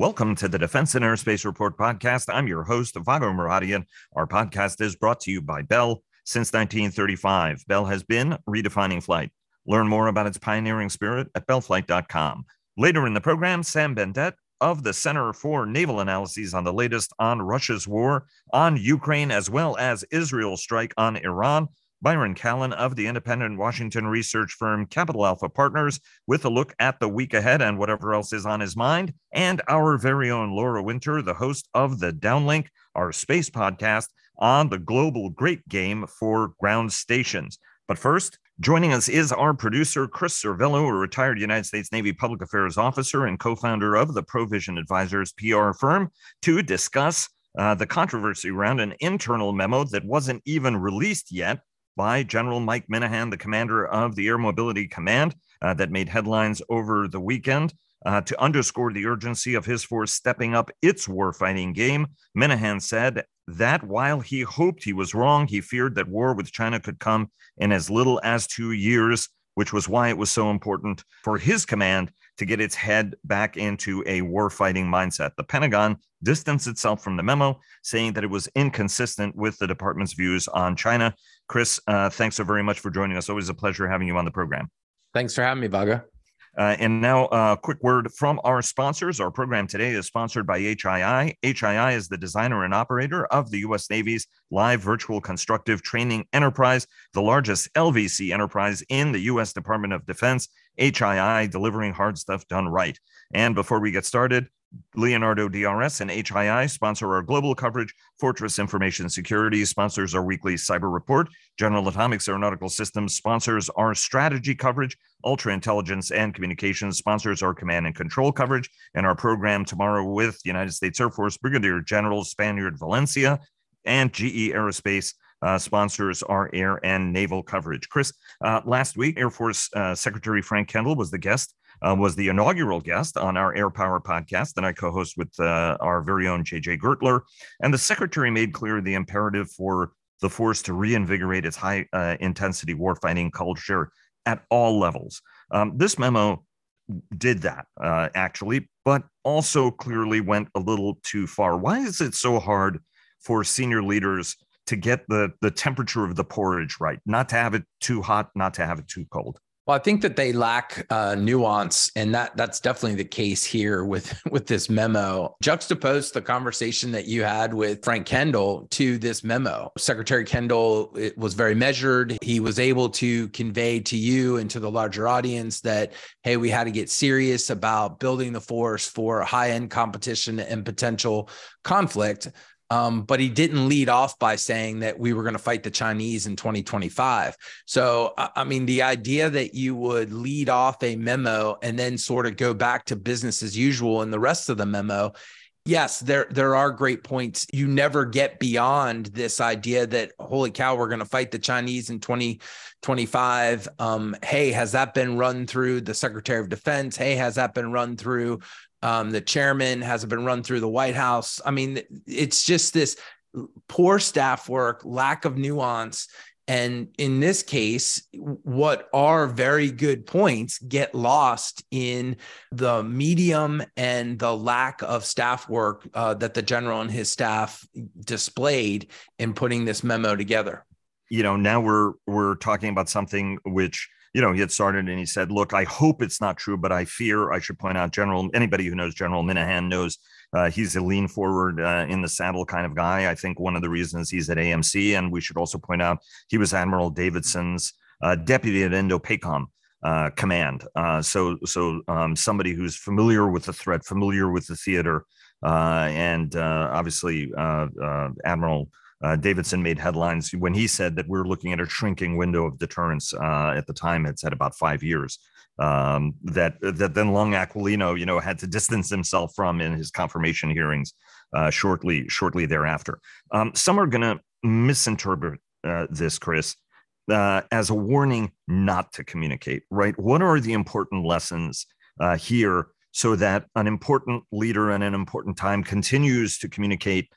Welcome to the Defense and Aerospace Report podcast. I'm your host, Vago Moradian. Our podcast is brought to you by Bell. Since 1935, Bell has been redefining flight. Learn more about its pioneering spirit at bellflight.com. Later in the program, Sam Bendett of the Center for Naval Analyses on the latest on Russia's war on Ukraine, as well as Israel's strike on Iran. Byron Callen of the independent Washington research firm Capital Alpha Partners with a look at the week ahead and whatever else is on his mind. And our very own Laura Winter, the host of The Downlink, our space podcast on the global great game for ground stations. But first, joining us is our producer, Chris Servello, a retired United States Navy public affairs officer and co-founder of the ProVision Advisors PR firm, to discuss the controversy around an internal memo that wasn't even released yet by General Mike Minahan, the commander of the Air Mobility Command, that made headlines over the weekend to underscore the urgency of his force stepping up its warfighting game. Minahan said that while he hoped he was wrong, he feared that war with China could come in as little as 2 years, which was why it was so important for his command to get its head back into a warfighting mindset. The Pentagon distanced itself from the memo, saying that it was inconsistent with the department's views on China. Chris, thanks so very much for joining us. Always a pleasure having you on the program. Thanks for having me, Vaga. And now a quick word from our sponsors. Our program today is sponsored by HII. HII is the designer and operator of the U.S. Navy's Live Virtual Constructive Training Enterprise, the largest LVC enterprise in the U.S. Department of Defense. HII, delivering hard stuff done right. And before we get started, Leonardo DRS and HII sponsor our global coverage. Fortress Information Security sponsors our weekly cyber report. General Atomics Aeronautical Systems sponsors our strategy coverage. Ultra Intelligence and Communications sponsors our command and control coverage. And our program tomorrow with United States Air Force Brigadier General Spaniard Valencia, and GE Aerospace sponsors our air and naval coverage. Chris, last week, Air Force Secretary Frank Kendall was the guest. Was the inaugural guest on our Air Power podcast that I co-host with our very own J.J. Gertler. And the secretary made clear the imperative for the force to reinvigorate its high-intensity warfighting culture at all levels. This memo did that, actually, but also clearly went a little too far. Why is it so hard for senior leaders to get the temperature of the porridge right, not to have it too hot, not to have it too cold? Well, I think that they lack nuance, and that's definitely the case here with this memo. Juxtapose the conversation that you had with Frank Kendall to this memo. Secretary Kendall was very measured. He was able to convey to you and to the larger audience that, hey, we had to get serious about building the force for high-end competition and potential conflict. But he didn't lead off by saying that we were going to fight the Chinese in 2025. So, I mean, the idea that you would lead off a memo and then sort of go back to business as usual in the rest of the memo. Yes, there are great points. You never get beyond this idea that, holy cow, we're going to fight the Chinese in 2025. Hey, has that been run through the Secretary of Defense? Hey, has that been run through the chairman? Has it been run through the White House? I mean, it's just this poor staff work, lack of nuance. And in this case, what are very good points get lost in the medium and the lack of staff work that the general and his staff displayed in putting this memo together. You know, now we're talking about something which, you know, he had started and he said, look, I hope it's not true, but I fear. I should point out, anybody who knows General Minahan knows he's a lean forward in the saddle kind of guy. I think one of the reasons he's at AMC, and we should also point out he was Admiral Davidson's deputy at Indo-PACOM command. So somebody who's familiar with the threat, familiar with the theater, and obviously Admiral Davidson made headlines when he said that we're looking at a shrinking window of deterrence. At the time, had said about 5 years. That then Long Aquilino, you know, had to distance himself from in his confirmation hearings shortly thereafter. Some are going to misinterpret this, Chris, as a warning not to communicate. Right? What are the important lessons here so that an important leader at an important time continues to communicate?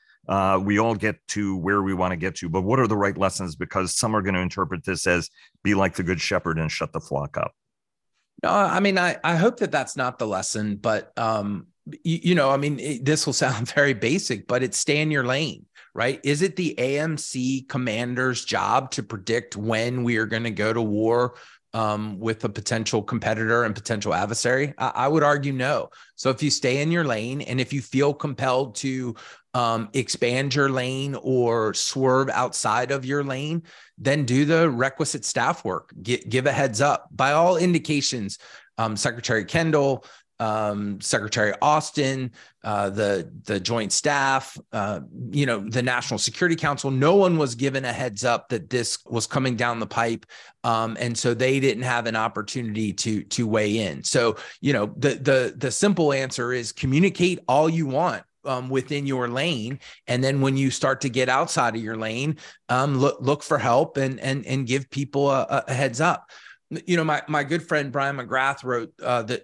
We all get to where we want to get to, but what are the right lessons? Because some are going to interpret this as be like the good shepherd and shut the flock up. No, I mean, I hope that that's not the lesson, but you know, I mean, this will sound very basic, but it's stay in your lane, right? Is it the AMC commander's job to predict when we are going to go to war with a potential competitor and potential adversary? I would argue no. So if you stay in your lane and if you feel compelled to expand your lane or swerve outside of your lane, then do the requisite staff work. Give a heads up. By all indications, Secretary Kendall, Secretary Austin, the joint staff, you know, the National Security Council, no one was given a heads up that this was coming down the pipe. And so they didn't have an opportunity to weigh in. So, you know, the simple answer is communicate all you want within your lane. And then when you start to get outside of your lane, look for help and give people a heads up. You know, my good friend Brian McGrath wrote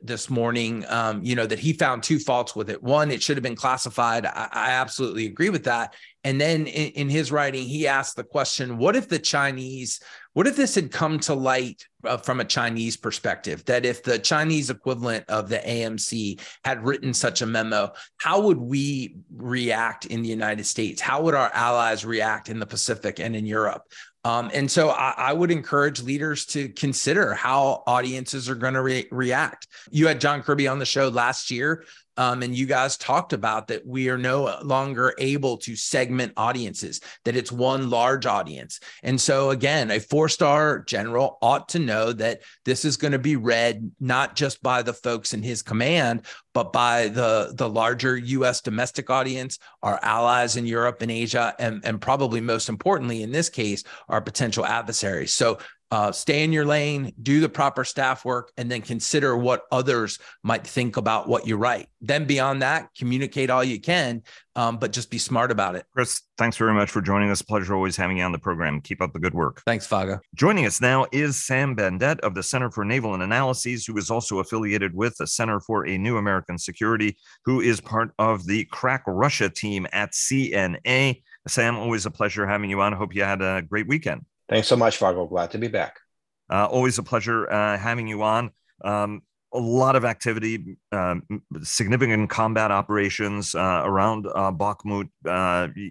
this morning, you know, that he found two faults with it. One, it should have been classified. I absolutely agree with that. And then in his writing, he asked the question, what if this had come to light from a Chinese perspective, that if the Chinese equivalent of the AMC had written such a memo, how would we react in the United States? How would our allies react in the Pacific and in Europe? And so I would encourage leaders to consider how audiences are going to react. You had John Kirby on the show last year, and you guys talked about that we are no longer able to segment audiences, that it's one large audience. And so, again, a four-star general ought to know that this is going to be read not just by the folks in his command, but by the larger U.S. domestic audience, our allies in Europe and Asia, and probably most importantly, in this case, our potential adversaries. So stay in your lane, do the proper staff work, and then consider what others might think about what you write. Then beyond that, communicate all you can, but just be smart about it. Chris, thanks very much for joining us. Pleasure always having you on the program. Keep up the good work. Thanks, Vago. Joining us now is Sam Bendett of the Center for Naval Analyses, who is also affiliated with the Center for a New American Security, who is part of the Crack Russia team at CNA. Sam, always a pleasure having you on. Hope you had a great weekend. Thanks so much, Vago. Glad to be back. Always a pleasure having you on. A lot of activity, significant combat operations around Bakhmut,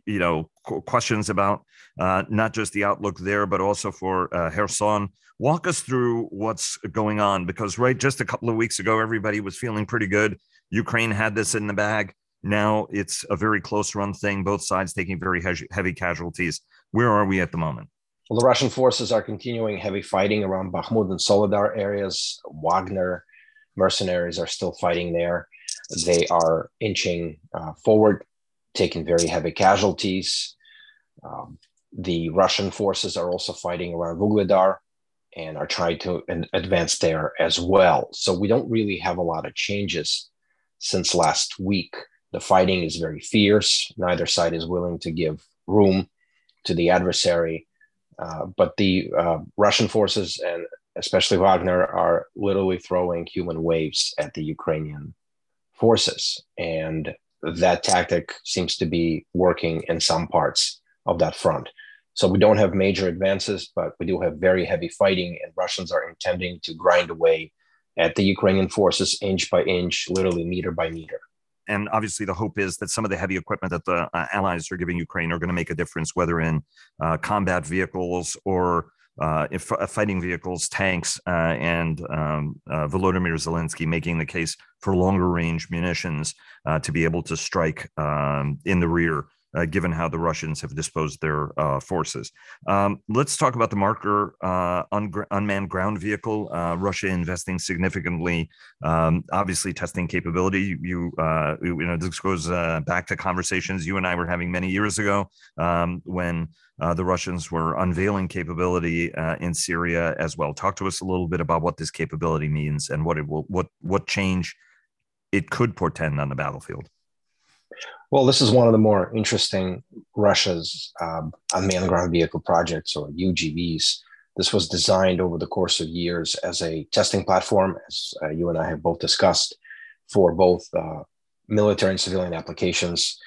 you know, questions about not just the outlook there, but also for Kherson. Walk us through what's going on, because right just a couple of weeks ago, everybody was feeling pretty good. Ukraine had this in the bag. Now it's a very close run thing, both sides taking very heavy casualties. Where are we at the moment? Well, the Russian forces are continuing heavy fighting around Bakhmut and Solidar areas. Wagner mercenaries are still fighting there. They are inching forward, taking very heavy casualties. The Russian forces are also fighting around Vuhledar and are trying to advance there as well. So we don't really have a lot of changes since last week. The fighting is very fierce. Neither side is willing to give room to the adversary. But the Russian forces, and especially Wagner, are literally throwing human waves at the Ukrainian forces. And that tactic seems to be working in some parts of that front. So we don't have major advances, but we do have very heavy fighting, and Russians are intending to grind away at the Ukrainian forces inch by inch, literally meter by meter. And obviously, the hope is that some of the heavy equipment that the allies are giving Ukraine are going to make a difference, whether in combat vehicles or fighting vehicles, tanks, and Volodymyr Zelensky making the case for longer range munitions to be able to strike in the rear, given how the Russians have disposed their forces. Let's talk about the Marker unmanned ground vehicle. Russia investing significantly, obviously testing capability. You know, this goes back to conversations you and I were having many years ago when the Russians were unveiling capability in Syria as well. Talk to us a little bit about what this capability means and what it will, what change it could portend on the battlefield. Well, this is one of the more interesting Russia's unmanned ground vehicle projects, or UGVs. This was designed over the course of years as a testing platform, as you and I have both discussed, for both military and civilian applications.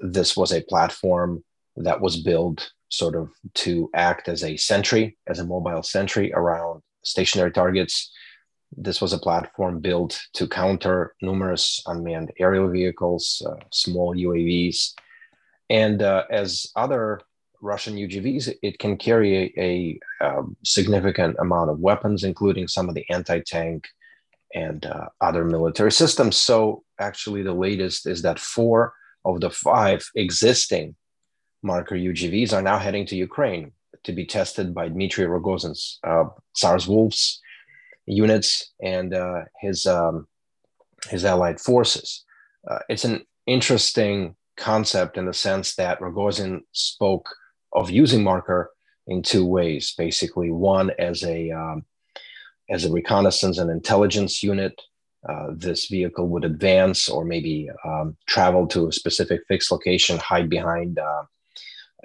This was a platform that was built sort of to act as a sentry, as a mobile sentry around stationary targets. This was a platform built to counter numerous unmanned aerial vehicles, small UAVs. And as other Russian UGVs, it can carry a significant amount of weapons, including some of the anti-tank and other military systems. So actually the latest is that 4 of the 5 existing Marker UGVs are now heading to Ukraine to be tested by Dmitry Rogozin's Tsar's Wolves units and his allied forces. It's an interesting concept in the sense that Rogozin spoke of using Marker in 2 ways, basically. One, as a reconnaissance and intelligence unit. This vehicle would advance or maybe travel to a specific fixed location, hide behind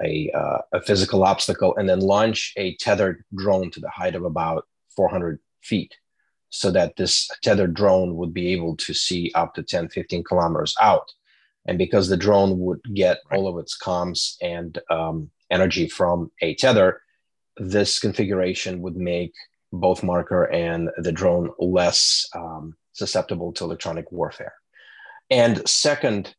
a physical obstacle, and then launch a tethered drone to the height of about 400 feet so that this tethered drone would be able to see up to 10, 15 kilometers out. And because the drone would get all of its comms and energy from a tether, this configuration would make both Marker and the drone less susceptible to electronic warfare. And second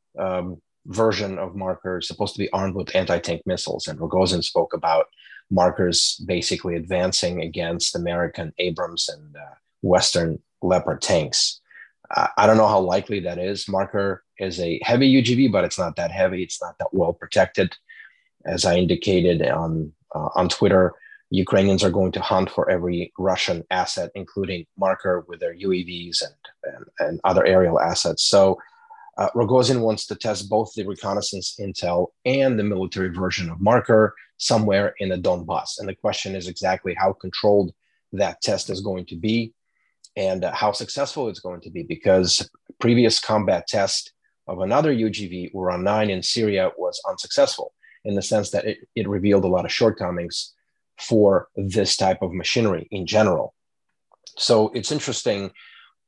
version of Marker is supposed to be armed with anti-tank missiles. And Rogozin spoke about Marker's basically advancing against American Abrams and Western Leopard tanks. I don't know how likely that is. Marker is a heavy UGV, but it's not that heavy. It's not that well protected. As I indicated on Twitter, Ukrainians are going to hunt for every Russian asset, including Marker, with their UAVs and other aerial assets. So Rogozin wants to test both the reconnaissance intel and the military version of Marker somewhere in the Donbass. And the question is exactly how controlled that test is going to be and how successful it's going to be, because previous combat test of another UGV, Uran 9, in Syria was unsuccessful in the sense that it revealed a lot of shortcomings for this type of machinery in general. So it's interesting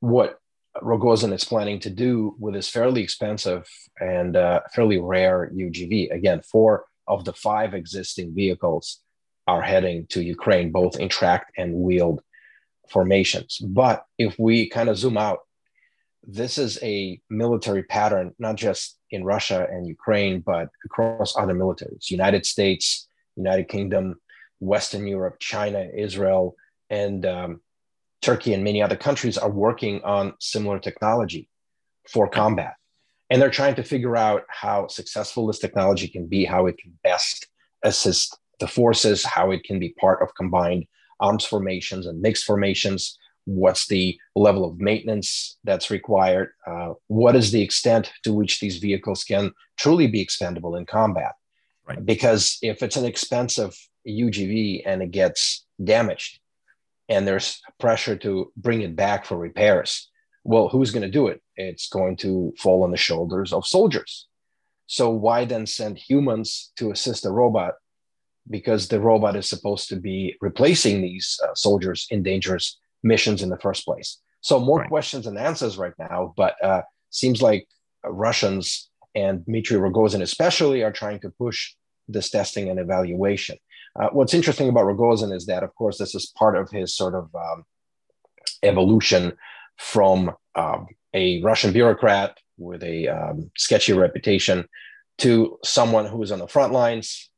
what Rogozin is planning to do with this fairly expensive and fairly rare UGV. Again, 4 of the 5 existing vehicles are heading to Ukraine, both in tracked and wheeled formations. But if we kind of zoom out, this is a military pattern, not just in Russia and Ukraine, but across other militaries, United States, United Kingdom, Western Europe, China, Israel, and Turkey and many other countries are working on similar technology for combat. And they're trying to figure out how successful this technology can be, how it can best assist the forces, how it can be part of combined arms formations and mixed formations. What's the level of maintenance that's required? What is the extent to which these vehicles can truly be expendable in combat? Right. Because if it's an expensive UGV and it gets damaged and there's pressure to bring it back for repairs, well, who's going to do it? It's going to fall on the shoulders of soldiers. So why then send humans to assist a robot? Because the robot is supposed to be replacing these soldiers in dangerous missions in the first place. So more right. questions and answers right now, but seems like Russians and Dmitry Rogozin especially are trying to push this testing and evaluation. What's interesting about Rogozin is that, of course, this is part of his sort of evolution from a Russian bureaucrat with a sketchy reputation to someone who is on the front lines.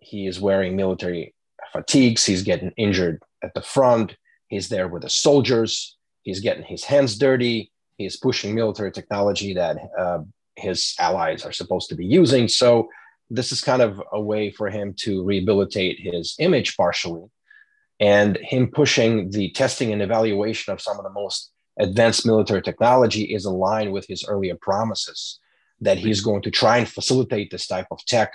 He is wearing military fatigues. He's getting injured at the front. He's there with the soldiers. He's getting his hands dirty. He's pushing military technology that his allies are supposed to be using. So this is kind of a way for him to rehabilitate his image partially, and him pushing the testing and evaluation of some of the most advanced military technology is in line with his earlier promises that he's going to try and facilitate this type of tech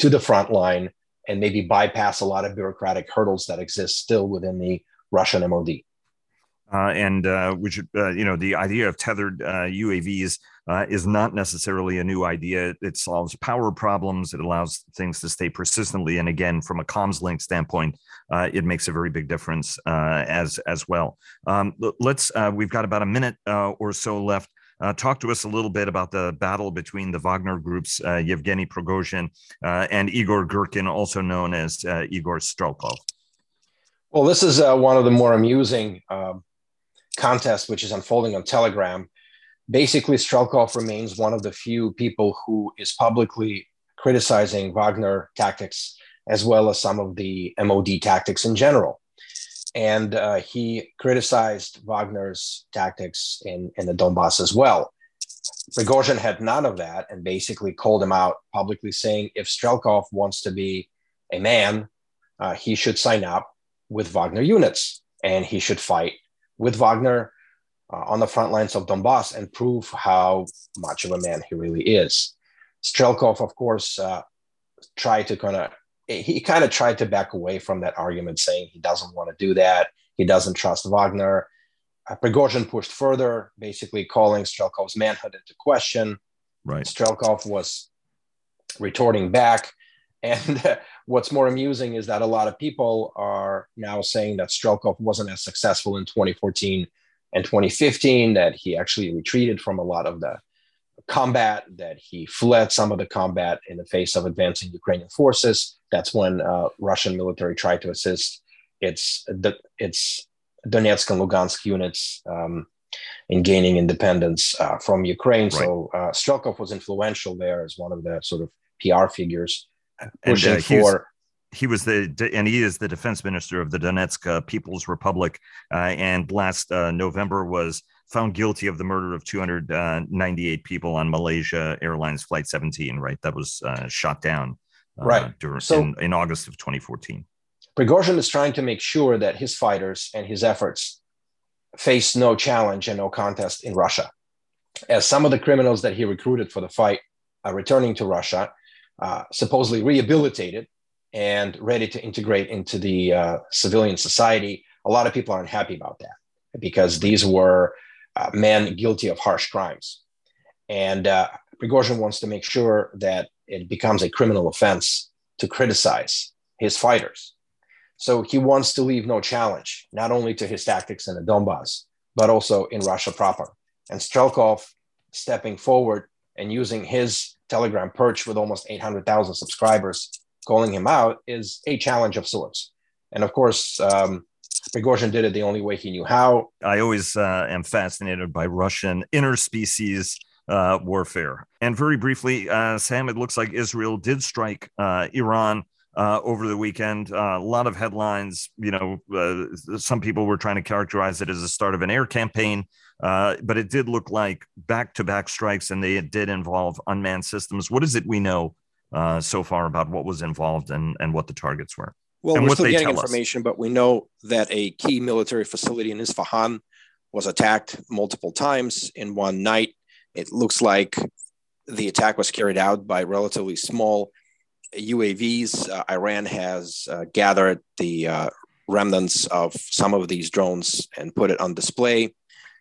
to the front line and maybe bypass a lot of bureaucratic hurdles that exist still within the Russian MOD. The idea of tethered UAVs is not necessarily a new idea. It solves power problems. It allows things to stay persistently. And again, from a comms link standpoint, it makes a very big difference as well. We've got about a minute or so left. Talk to us a little bit about the battle between the Wagner Group's Yevgeny Prigozhin and Igor Gherkin, also known as Igor Strelkov. Well, this is one of the more amusing contest, which is unfolding on Telegram, basically Strelkov remains one of the few people who is publicly criticizing Wagner tactics, as well as some of the MOD tactics in general. And he criticized Wagner's tactics in the Donbass as well. Prigozhin had none of that and basically called him out publicly, saying if Strelkov wants to be a man, he should sign up with Wagner units and he should fight with Wagner on the front lines of Donbass and prove how much of a man he really is. Strelkov, of course, tried to back away from that argument, saying he doesn't want to do that. He doesn't trust Wagner. Prigozhin pushed further, basically calling Strelkov's manhood into question. Right. Strelkov was retorting back. And what's more amusing is that a lot of people are now saying that Strelkov wasn't as successful in 2014 and 2015, that he actually retreated from a lot of the combat, that he fled some of the combat in the face of advancing Ukrainian forces. That's when Russian military tried to assist its Donetsk and Lugansk units in gaining independence from Ukraine. Right. So Strelkov was influential there as one of the sort of PR figures pushing for. He is the defense minister of the Donetsk People's Republic, and last November was found guilty of the murder of 298 people on Malaysia Airlines Flight 17. Right, that was shot down. Right. In August of 2014. Prigozhin is trying to make sure that his fighters and his efforts face no challenge and no contest in Russia, as some of the criminals that he recruited for the fight are returning to Russia, supposedly rehabilitated and ready to integrate into the civilian society. A lot of people aren't happy about that because these were men guilty of harsh crimes. And Prigozhin wants to make sure that it becomes a criminal offense to criticize his fighters. So he wants to leave no challenge, not only to his tactics in the Donbass, but also in Russia proper. And Strelkov stepping forward and using his Telegram perch with almost 800,000 subscribers, calling him out is a challenge of sorts. And of course, Prigozhin did it the only way he knew how. I always am fascinated by Russian interspecies warfare. And very briefly, Sam, it looks like Israel did strike Iran over the weekend. A lot of headlines, some people were trying to characterize it as the start of an air campaign, but it did look like back-to-back strikes, and they did involve unmanned systems. What is it we know so far about what was involved and what the targets were? Well, we're still getting information, but we know that a key military facility in Isfahan was attacked multiple times in one night. It looks like the attack was carried out by relatively small UAVs. Iran has gathered the remnants of some of these drones and put it on display.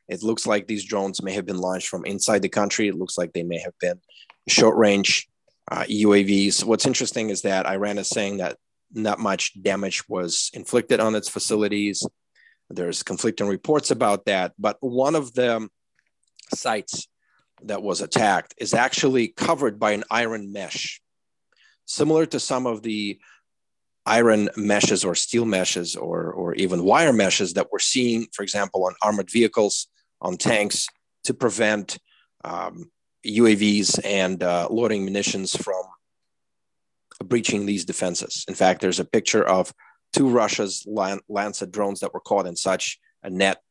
It looks like these drones may have been launched from inside the country. It looks like they may have been short-range UAVs. What's interesting is that Iran is saying that not much damage was inflicted on its facilities. There's conflicting reports about that. But one of the sites that was attacked is actually covered by an iron mesh, similar to some of the iron meshes or steel meshes or even wire meshes that we're seeing, for example, on armored vehicles, on tanks, to prevent UAVs and loading munitions from breaching these defenses. In fact, there's a picture of two Russia's Lancet drones that were caught in such a net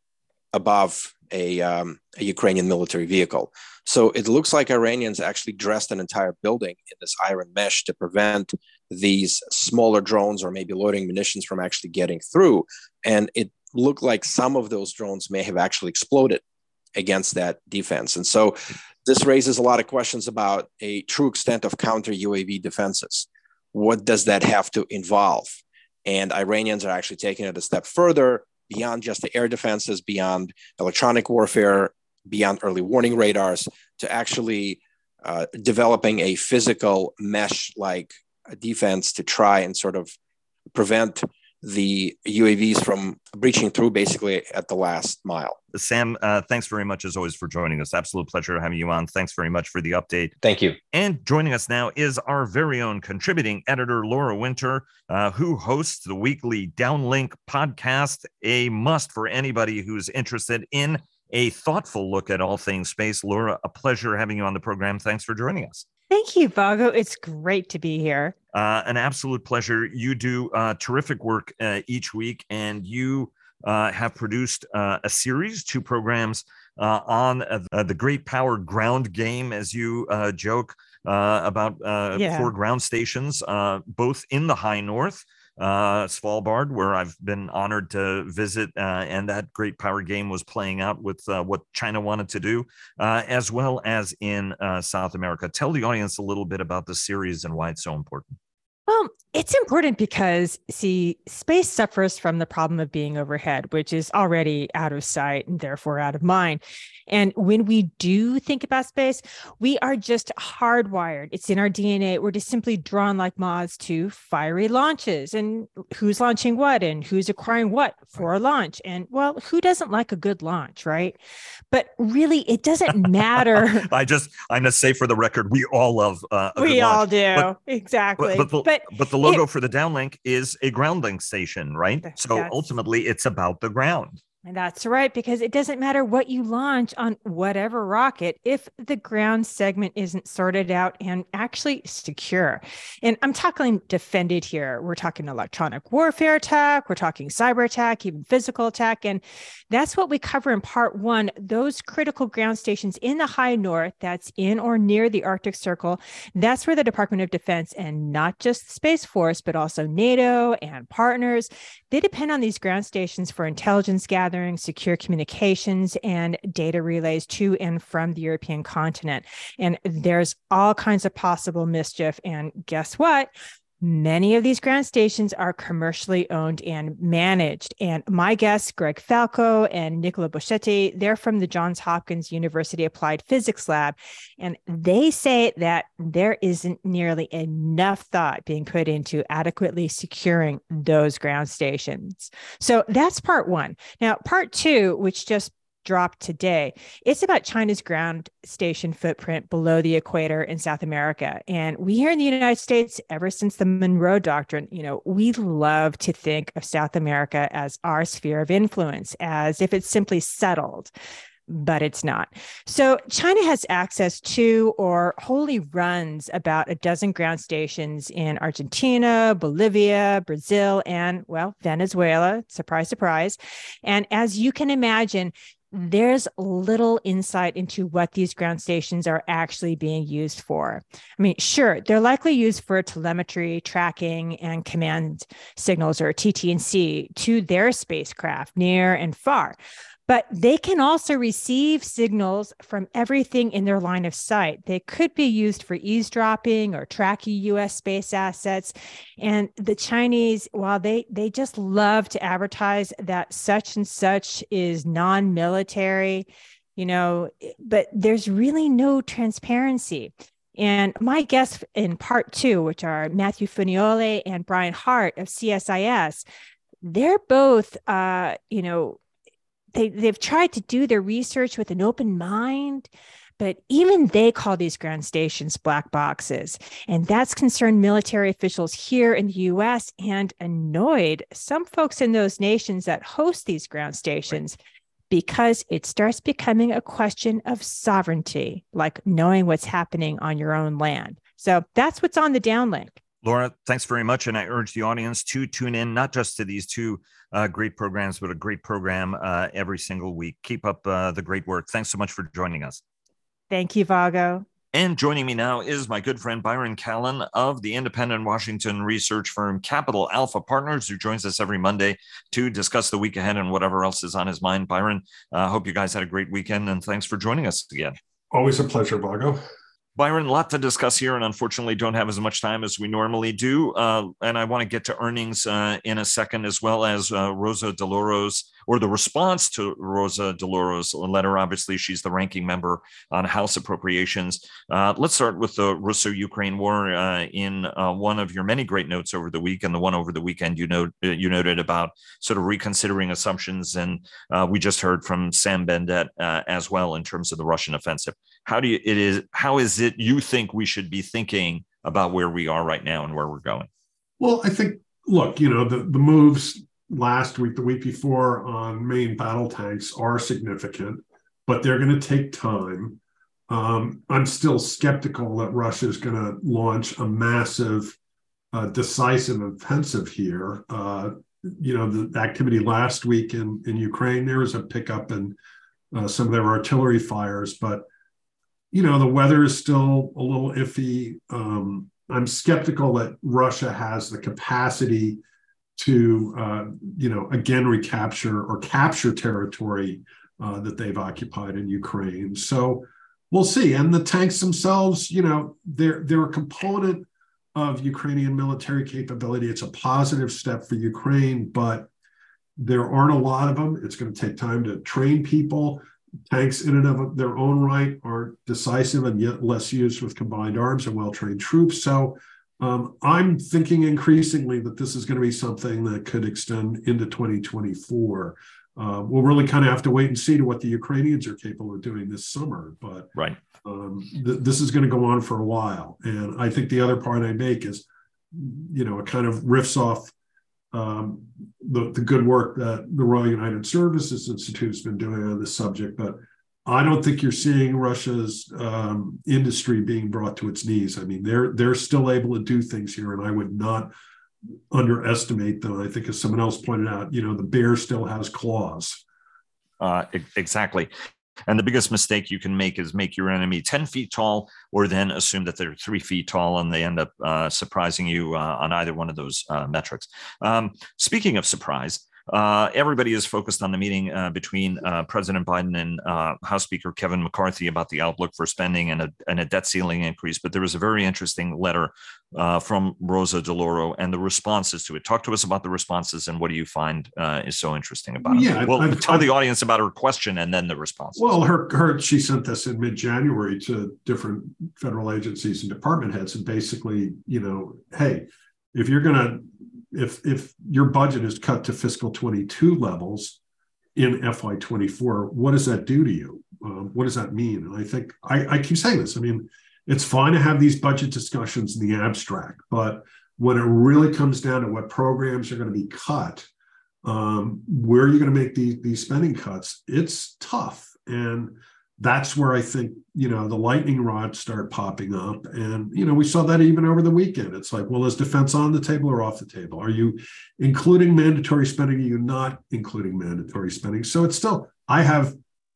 above a Ukrainian military vehicle. So it looks like Iranians actually dressed an entire building in this iron mesh to prevent these smaller drones or maybe loading munitions from actually getting through. And it looked like some of those drones may have actually exploded against that defense. And so this raises a lot of questions about a true extent of counter UAV defenses. What does that have to involve? And Iranians are actually taking it a step further, beyond just the air defenses, beyond electronic warfare, beyond early warning radars, to actually developing a physical mesh-like defense to try and sort of prevent the UAVs from breaching through basically at the last mile. Sam, thanks very much as always for joining us. Absolute pleasure having you on. Thanks very much for the update. Thank you. And joining us now is our very own contributing editor, Laura Winter, who hosts the weekly Downlink podcast, a must for anybody who's interested in a thoughtful look at all things space. Laura, a pleasure having you on the program. Thanks for joining us. Thank you, Vago. It's great to be here. An absolute pleasure. You do terrific work each week, and you have produced a series, two programs on the great power ground game, as you joke about four ground stations, both in the high north, Svalbard, where I've been honored to visit, and that great power game was playing out with what China wanted to do, as well as in South America. Tell the audience a little bit about the series and why it's so important. Well, it's important because, see, space suffers from the problem of being overhead, which is already out of sight and therefore out of mind. And when we do think about space, we are just hardwired. It's in our DNA. We're just simply drawn like moths to fiery launches and who's launching what and who's acquiring what for a launch. And well, who doesn't like a good launch, right? But really, it doesn't matter. I'm going to say for the record, we all love a good launch. We all do. Exactly. But the logo for the Downlink is a ground link station, right? So ultimately, it's about the ground. And that's right, because it doesn't matter what you launch on whatever rocket if the ground segment isn't sorted out and actually secure. And I'm talking defended here. We're talking electronic warfare attack. We're talking cyber attack, even physical attack. And that's what we cover in part one, those critical ground stations in the high north that's in or near the Arctic Circle. That's where the Department of Defense and not just the Space Force, but also NATO and partners, they depend on these ground stations for intelligence gathering, secure communications, and data relays to and from the European continent. And there's all kinds of possible mischief. And guess what? Many of these ground stations are commercially owned and managed. And my guests, Greg Falco and Nicola Boschetti, they're from the Johns Hopkins University Applied Physics Lab. And they say that there isn't nearly enough thought being put into adequately securing those ground stations. So that's part one. Now, part two, which just dropped today. It's about China's ground station footprint below the equator in South America. And we here in the United States, ever since the Monroe Doctrine, we love to think of South America as our sphere of influence, as if it's simply settled. But it's not. So China has access to or wholly runs about a dozen ground stations in Argentina, Bolivia, Brazil, and, well, Venezuela. Surprise, surprise. And as you can imagine, there's little insight into what these ground stations are actually being used for. I mean, sure, they're likely used for telemetry, tracking, and command signals, or TT&C, to their spacecraft near and far. But they can also receive signals from everything in their line of sight. They could be used for eavesdropping or tracking U.S. space assets. And the Chinese, while they just love to advertise that such and such is non-military, but there's really no transparency. And my guests in part two, which are Matthew Funiole and Brian Hart of CSIS, they're both, They've tried to do their research with an open mind, but even they call these ground stations black boxes. And that's concerned military officials here in the U.S. and annoyed some folks in those nations that host these ground stations, because it starts becoming a question of sovereignty, like knowing what's happening on your own land. So that's what's on the Downlink. Laura, thanks very much. And I urge the audience to tune in, not just to these two great programs, but a great program every single week. Keep up the great work. Thanks so much for joining us. Thank you, Vago. And joining me now is my good friend Byron Callen of the independent Washington research firm Capital Alpha Partners, who joins us every Monday to discuss the week ahead and whatever else is on his mind. Byron, I hope you guys had a great weekend, and thanks for joining us again. Always a pleasure, Vago. Byron, a lot to discuss here, and unfortunately don't have as much time as we normally do. And I want to get to earnings in a second, as well as Rosa DeLauro's, or the response to Rosa DeLauro's letter. Obviously, she's the ranking member on House Appropriations. Let's start with the Russo-Ukraine war in one of your many great notes over the week, and the one over the weekend you noted about sort of reconsidering assumptions. And we just heard from Sam Bendett as well in terms of the Russian offensive. How is it you think we should be thinking about where we are right now and where we're going? Well, I think, look, the moves last week, the week before on main battle tanks are significant, but they're going to take time. I'm still skeptical that Russia is going to launch a massive, decisive offensive here. The activity last week in Ukraine, there was a pickup in some of their artillery fires, but the weather is still a little iffy. I'm skeptical that Russia has the capacity to, again, recapture or capture territory that they've occupied in Ukraine. So we'll see. And the tanks themselves, they're a component of Ukrainian military capability. It's a positive step for Ukraine, but there aren't a lot of them. It's going to take time to train people. Tanks in and of their own right are decisive and yet less used with combined arms and well-trained troops. So I'm thinking increasingly that this is going to be something that could extend into 2024. We'll really kind of have to wait and see to what the Ukrainians are capable of doing this summer. But right. This is going to go on for a while. And I think the other part I make is, it kind of riffs off the good work that the Royal United Services Institute has been doing on this subject, but I don't think you're seeing Russia's industry being brought to its knees. I mean, they're still able to do things here, and I would not underestimate them. I think, as someone else pointed out, the bear still has claws. Exactly. And the biggest mistake you can make is make your enemy 10 feet tall, or then assume that they're 3 feet tall, and they end up surprising you on either one of those metrics. Speaking of surprise, everybody is focused on the meeting between President Biden and House Speaker Kevin McCarthy about the outlook for spending and a debt ceiling increase. But there was a very interesting letter from Rosa DeLauro and the responses to it. Talk to us about the responses and what do you find is so interesting about it? Yeah, well, tell the audience about her question and then the responses. Well, she sent this in mid-January to different federal agencies and department heads, and basically, hey, if your budget is cut to fiscal 22 levels in FY24, what does that do to you? What does that mean? And I think I keep saying this. I mean, it's fine to have these budget discussions in the abstract, but when it really comes down to what programs are going to be cut, where you're going to make these spending cuts, it's tough. And that's where I think, the lightning rods start popping up. And, we saw that even over the weekend. It's like, well, is defense on the table or off the table? Are you including mandatory spending? Are you not including mandatory spending? So it's still, I have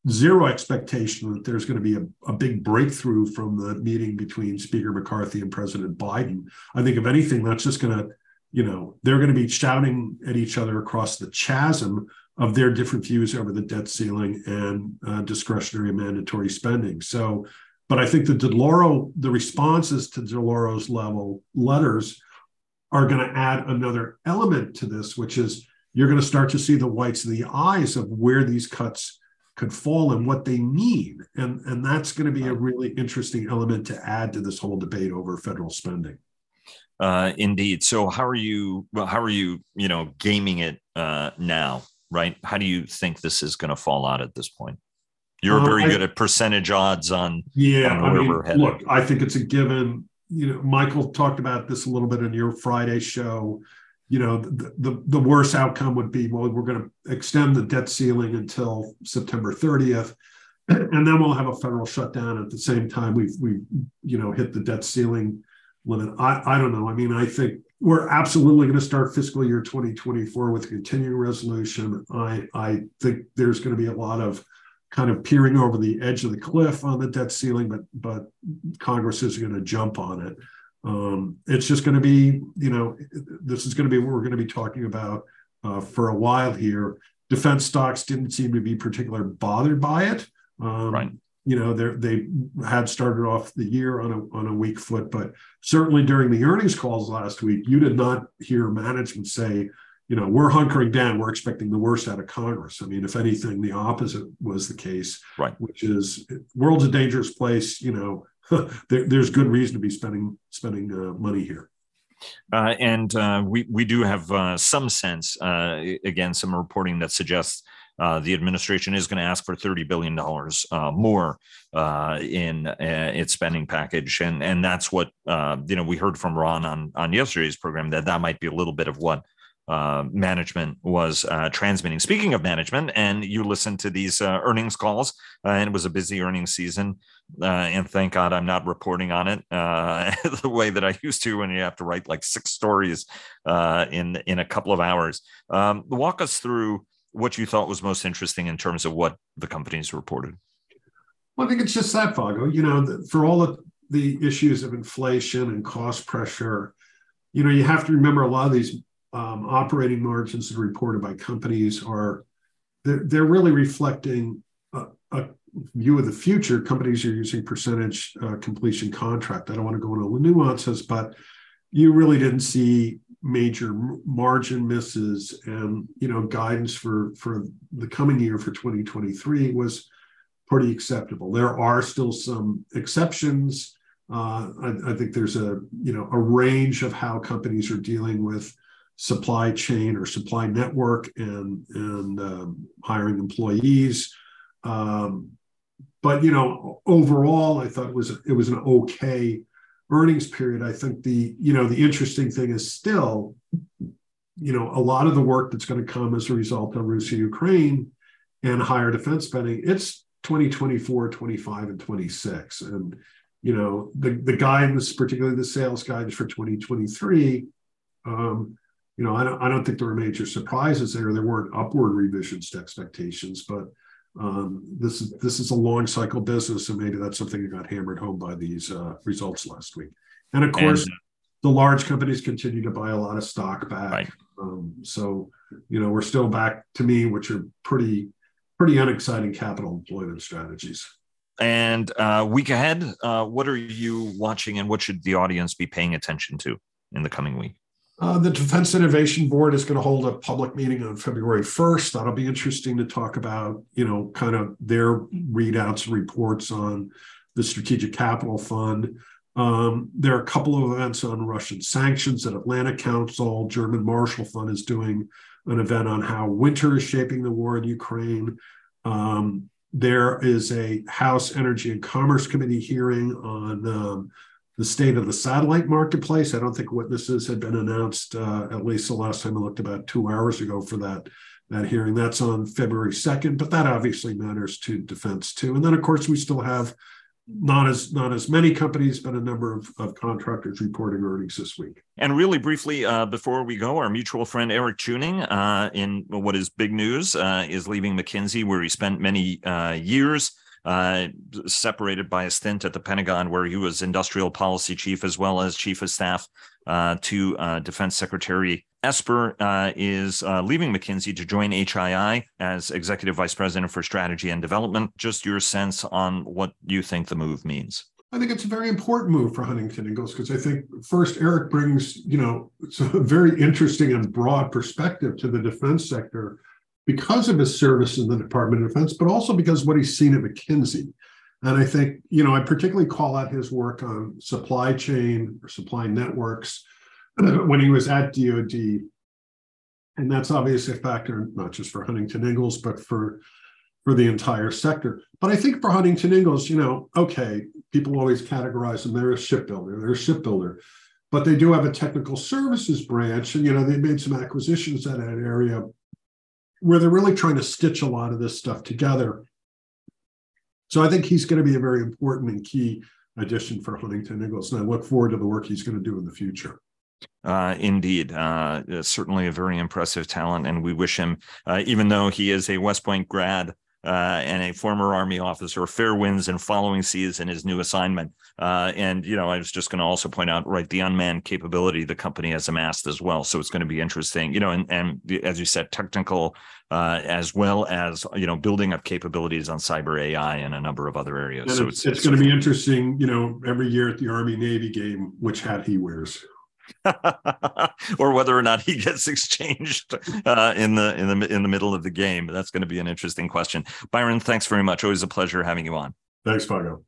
zero expectation that there's going to be a big breakthrough from the meeting between Speaker McCarthy and President Biden. I think, if anything, that's just going to, they're going to be shouting at each other across the chasm of their different views over the debt ceiling and discretionary and mandatory spending. So, but I think the responses to DeLauro's letters are going to add another element to this, which is you're going to start to see the whites of the eyes of where these cuts could fall and what they mean. And that's going to be a really interesting element to add to this whole debate over federal spending. Indeed. So how are you, gaming it now? Right? How do you think this is going to fall out at this point? You're very good at percentage odds on, on where we're headed. Look, I think it's a given. Michael talked about this a little bit in your Friday show. The worst outcome would be, well, we're going to extend the debt ceiling until September 30th, and then we'll have a federal shutdown at the same time we hit the debt ceiling limit. I don't know. I mean, I think we're absolutely going to start fiscal year 2024 with a continuing resolution. I think there's going to be a lot of kind of peering over the edge of the cliff on the debt ceiling, but Congress isn't going to jump on it. It's just going to be, this is going to be what we're going to be talking about for a while here. Defense stocks didn't seem to be particularly bothered by it. Right. you know, they had started off the year on a weak foot, but certainly during the earnings calls last week, you did not hear management say, you know, we're hunkering down, we're expecting the worst out of Congress. I mean, if anything, the opposite was the case, right? Which is, world's a dangerous place, you know, there's good reason to be spending money here. And we do have some sense, again, some reporting that suggests the administration is going to ask for $30 billion more in its spending package. And that's what, you know, we heard from Ron on yesterday's program, that might be a little bit of what management was transmitting. Speaking of management, and you listened to these earnings calls, and it was a busy earnings season, and thank God I'm not reporting on it the way that I used to, when you have to write like 6 stories in a couple of hours. Walk us through what you thought was most interesting in terms of what the companies reported. Well, I think it's just that, Vago, you know, for all of the issues of inflation and cost pressure, you know, you have to remember a lot of these operating margins that are reported by companies are, they're really reflecting a view of the future. Companies are using percentage completion contract. I don't want to go into the nuances, but you really didn't see major margin misses. And, you know, guidance for the coming year for 2023 was pretty acceptable. There are still some exceptions. I think there's a range of how companies are dealing with supply chain or supply network and hiring employees. But, you know, overall, I thought it was an okay earnings period. I think the interesting thing is still, you know, a lot of the work that's going to come as a result of Russia, Ukraine and higher defense spending, it's 2024, 25 and 26. And, you know, the guidance, particularly the sales guidance for 2023, you know, I don't think there were major surprises there. There weren't upward revisions to expectations, but this is a long cycle business, and maybe that's something that got hammered home by these results last week. And of course, the large companies continue to buy a lot of stock back. Right. So, you know, we're still back to me, which are pretty unexciting capital employment strategies. And week ahead, what are you watching, and what should the audience be paying attention to in the coming week? The Defense Innovation Board is going to hold a public meeting on February 1st. That'll be interesting to talk about, you know, kind of their readouts and reports on the Strategic Capital Fund. There are a couple of events on Russian sanctions at Atlantic Council. German Marshall Fund is doing an event on how winter is shaping the war in Ukraine. There is a House Energy and Commerce Committee hearing on the state of the satellite marketplace. I don't think witnesses had been announced, at least the last time I looked, about 2 hours ago for that hearing. That's on February 2nd, but that obviously matters to defense too. And then, of course, we still have not as many companies, but a number of contractors reporting earnings this week. And really briefly, before we go, our mutual friend Eric Tuning, in what is big news, is leaving McKinsey, where he spent many years. Separated by a stint at the Pentagon, where he was industrial policy chief as well as chief of staff to Defense Secretary Esper, is leaving McKinsey to join HII as executive vice president for strategy and development. Just your sense on what you think the move means. I think it's a very important move for Huntington Ingalls, because I think, first, Eric brings, you know, a very interesting and broad perspective to the defense sector, because of his service in the Department of Defense, but also because of what he's seen at McKinsey. And I think, you know, I particularly call out his work on supply chain or supply networks when he was at DOD. And that's obviously a factor, not just for Huntington Ingalls, but for the entire sector. But I think for Huntington Ingalls, you know, okay, people always categorize them. They're a shipbuilder. But they do have a technical services branch. And, you know, they made some acquisitions in that area, where they're really trying to stitch a lot of this stuff together. So I think he's going to be a very important and key addition for Huntington Ingalls, and I look forward to the work he's going to do in the future. Indeed. Certainly a very impressive talent, and we wish him, even though he is a West Point grad, and a former Army officer, fair winds and following seas in his new assignment. And, you know, I was just going to also point out, right, the unmanned capability the company has amassed as well. So it's going to be interesting, you know, and as you said, technical as well as, you know, building up capabilities on cyber AI and a number of other areas. And so it's going to be interesting, you know, every year at the Army-Navy game, which hat he wears. Or whether or not he gets exchanged in the middle of the game. That's going to be an interesting question. Byron, thanks very much. Always a pleasure having you on. Thanks, Vago.